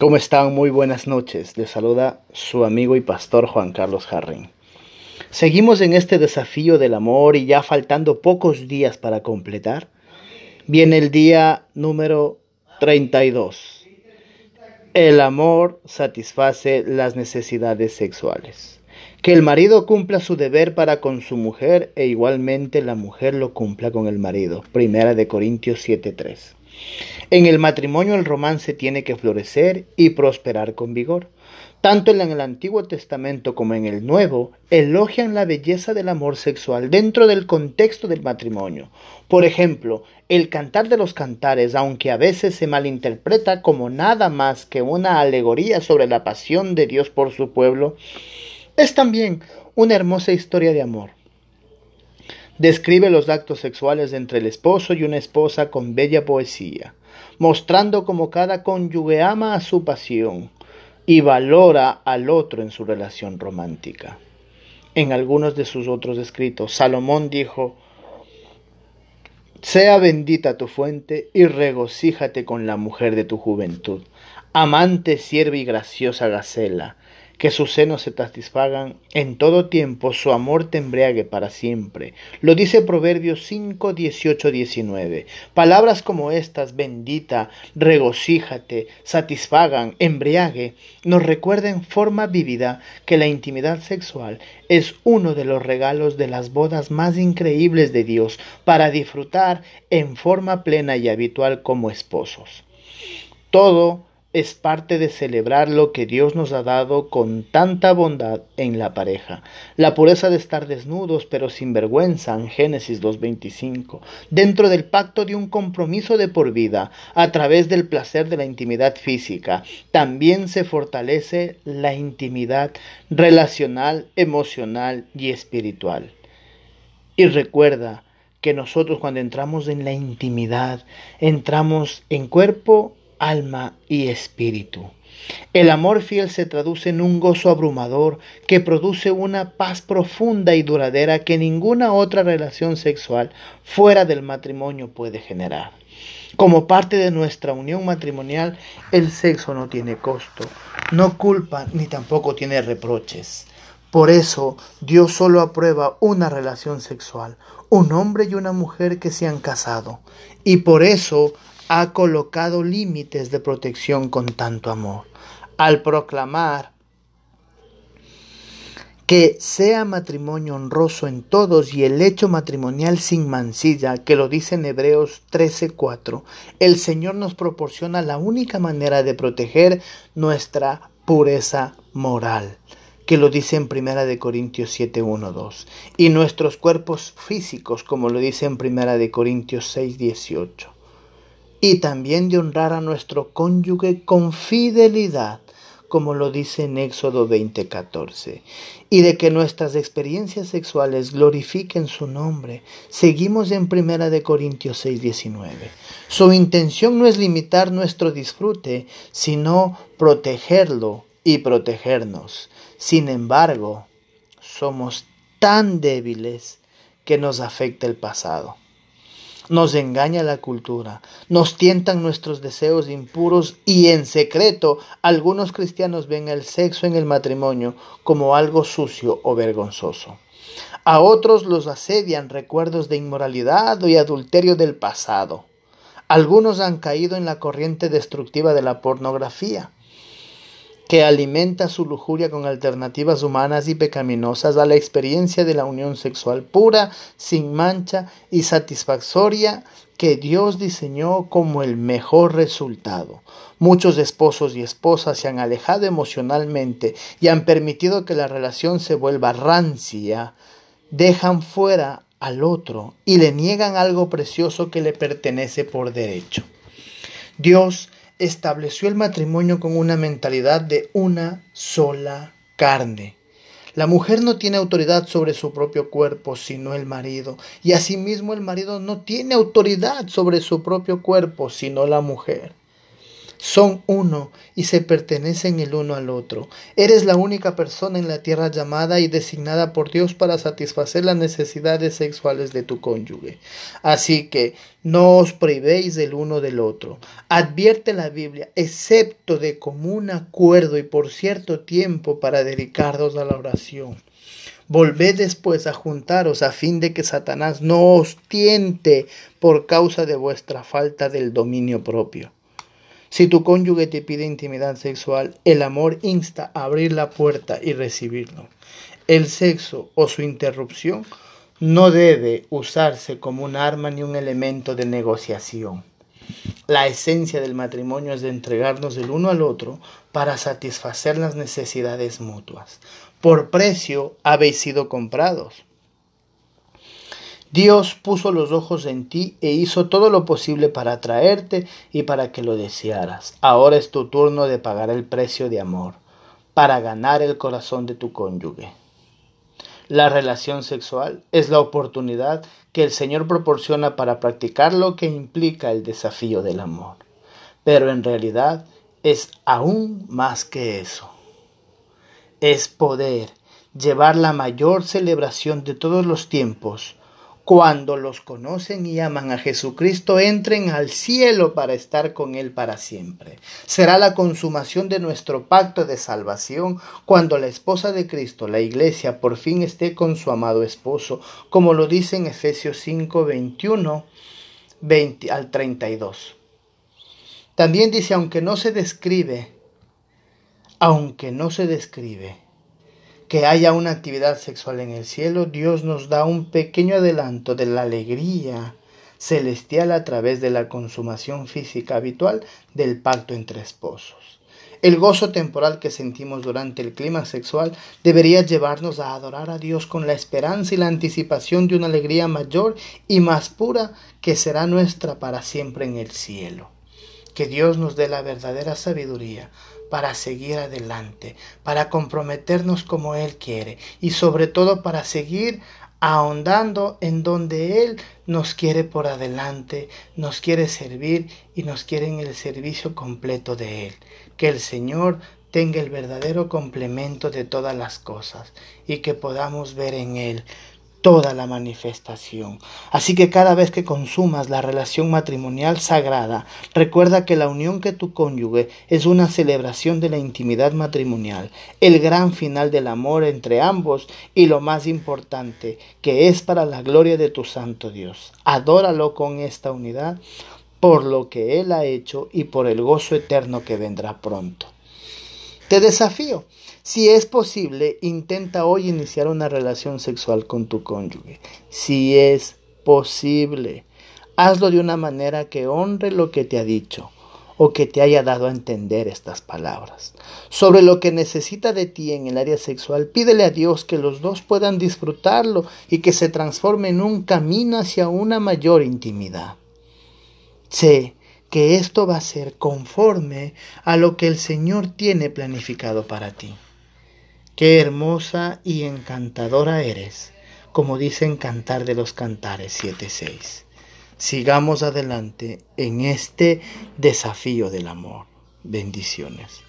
¿Cómo están? Muy buenas noches. Les saluda su amigo y pastor Juan Carlos Jarrín. Seguimos en este desafío del amor y ya faltando pocos días para completar, viene el día número 32. El amor satisface las necesidades sexuales. Que el marido cumpla su deber para con su mujer e igualmente la mujer lo cumpla con el marido. Primera de Corintios 7:3. En el matrimonio el romance tiene que florecer y prosperar con vigor. Tanto en el Antiguo Testamento como en el Nuevo, elogian la belleza del amor sexual dentro del contexto del matrimonio. Por ejemplo, el Cantar de los Cantares, aunque a veces se malinterpreta como nada más que una alegoría sobre la pasión de Dios por su pueblo, es también una hermosa historia de amor. Describe los actos sexuales entre el esposo y una esposa con bella poesía, mostrando cómo cada cónyuge ama a su pasión y valora al otro en su relación romántica. En algunos de sus otros escritos, Salomón dijo: «Sea bendita tu fuente y regocíjate con la mujer de tu juventud, amante, sierva y graciosa gacela, que sus senos se satisfagan en todo tiempo, su amor te embriague para siempre». Lo dice Proverbios 5, 18, 19. Palabras como estas, bendita, regocíjate, satisfagan, embriague, nos recuerda en forma vívida que la intimidad sexual es uno de los regalos de las bodas más increíbles de Dios para disfrutar en forma plena y habitual como esposos. Todo es parte de celebrar lo que Dios nos ha dado con tanta bondad en la pareja. La pureza de estar desnudos pero sin vergüenza, en Génesis 2:25, dentro del pacto de un compromiso de por vida, a través del placer de la intimidad física, también se fortalece la intimidad relacional, emocional y espiritual. Y recuerda que nosotros cuando entramos en la intimidad, entramos en cuerpo, alma y espíritu. El amor fiel se traduce en un gozo abrumador que produce una paz profunda y duradera que ninguna otra relación sexual fuera del matrimonio puede generar. Como parte de nuestra unión matrimonial, el sexo no tiene costo, no culpa ni tampoco tiene reproches. Por eso, Dios solo aprueba una relación sexual, un hombre y una mujer que se han casado, y por eso ha colocado límites de protección con tanto amor. Al proclamar que sea matrimonio honroso en todos y el hecho matrimonial sin mancilla, que lo dice en Hebreos 13:4, el Señor nos proporciona la única manera de proteger nuestra pureza moral, que lo dice en 1 de Corintios 7:1-2, y nuestros cuerpos físicos, como lo dice en 1 de Corintios 6:18. Y también de honrar a nuestro cónyuge con fidelidad, como lo dice en Éxodo 20:14. Y de que nuestras experiencias sexuales glorifiquen su nombre. Seguimos en 1 de Corintios 6:19. Su intención no es limitar nuestro disfrute, sino protegerlo y protegernos. Sin embargo, somos tan débiles que nos afecta el pasado. Nos engaña la cultura, nos tientan nuestros deseos impuros y en secreto algunos cristianos ven el sexo en el matrimonio como algo sucio o vergonzoso. A otros los asedian recuerdos de inmoralidad y adulterio del pasado. Algunos han caído en la corriente destructiva de la pornografía, que alimenta su lujuria con alternativas humanas y pecaminosas a la experiencia de la unión sexual pura, sin mancha y satisfactoria que Dios diseñó como el mejor resultado. Muchos esposos y esposas se han alejado emocionalmente y han permitido que la relación se vuelva rancia. Dejan fuera al otro y le niegan algo precioso que le pertenece por derecho. Dios estableció el matrimonio con una mentalidad de una sola carne. La mujer no tiene autoridad sobre su propio cuerpo, sino el marido, y asimismo el marido no tiene autoridad sobre su propio cuerpo, sino la mujer. son uno y se pertenecen el uno al otro. Eres la única persona en la tierra llamada y designada por Dios para satisfacer las necesidades sexuales de tu cónyuge. Así que no os privéis del uno del otro. Advierte la Biblia, excepto de común acuerdo y por cierto tiempo para dedicaros a la oración. Volved después a juntaros a fin de que Satanás no os tiente por causa de vuestra falta del dominio propio. Si tu cónyuge te pide intimidad sexual, el amor insta a abrir la puerta y recibirlo. El sexo o su interrupción no debe usarse como un arma ni un elemento de negociación. La esencia del matrimonio es de entregarnos el uno al otro para satisfacer las necesidades mutuas. Por precio habéis sido comprados. Dios puso los ojos en ti e hizo todo lo posible para atraerte y para que lo desearas. Ahora es tu turno de pagar el precio de amor para ganar el corazón de tu cónyuge. La relación sexual es la oportunidad que el Señor proporciona para practicar lo que implica el desafío del amor. Pero en realidad es aún más que eso. Es poder llevar la mayor celebración de todos los tiempos. Cuando los conocen y aman a Jesucristo, entren al cielo para estar con Él para siempre. Será la consumación de nuestro pacto de salvación cuando la esposa de Cristo, la iglesia, por fin esté con su amado esposo, como lo dice en Efesios 5, 21 al 32. También dice, aunque no se describe, que haya una actividad sexual en el cielo, Dios nos da un pequeño adelanto de la alegría celestial a través de la consumación física habitual del pacto entre esposos. El gozo temporal que sentimos durante el clima sexual debería llevarnos a adorar a Dios con la esperanza y la anticipación de una alegría mayor y más pura que será nuestra para siempre en el cielo. Que Dios nos dé la verdadera sabiduría para seguir adelante, para comprometernos como Él quiere y sobre todo para seguir ahondando en donde Él nos quiere por adelante, nos quiere servir y nos quiere en el servicio completo de Él. Que el Señor tenga el verdadero complemento de todas las cosas y que podamos ver en Él toda la manifestación. Así que cada vez que consumas la relación matrimonial sagrada, recuerda que la unión que tu cónyuge es una celebración de la intimidad matrimonial, el gran final del amor entre ambos y lo más importante, que es para la gloria de tu santo Dios. Adóralo con esta unidad por lo que Él ha hecho y por el gozo eterno que vendrá pronto. Te desafío. Si es posible, intenta hoy iniciar una relación sexual con tu cónyuge. Si es posible, hazlo de una manera que honre lo que te ha dicho o que te haya dado a entender estas palabras. Sobre lo que necesita de ti en el área sexual, pídele a Dios que los dos puedan disfrutarlo y que se transforme en un camino hacia una mayor intimidad. Sé que esto va a ser conforme a lo que el Señor tiene planificado para ti. Qué hermosa y encantadora eres, como dice en Cantar de los Cantares 7:6. Sigamos adelante en este desafío del amor. Bendiciones.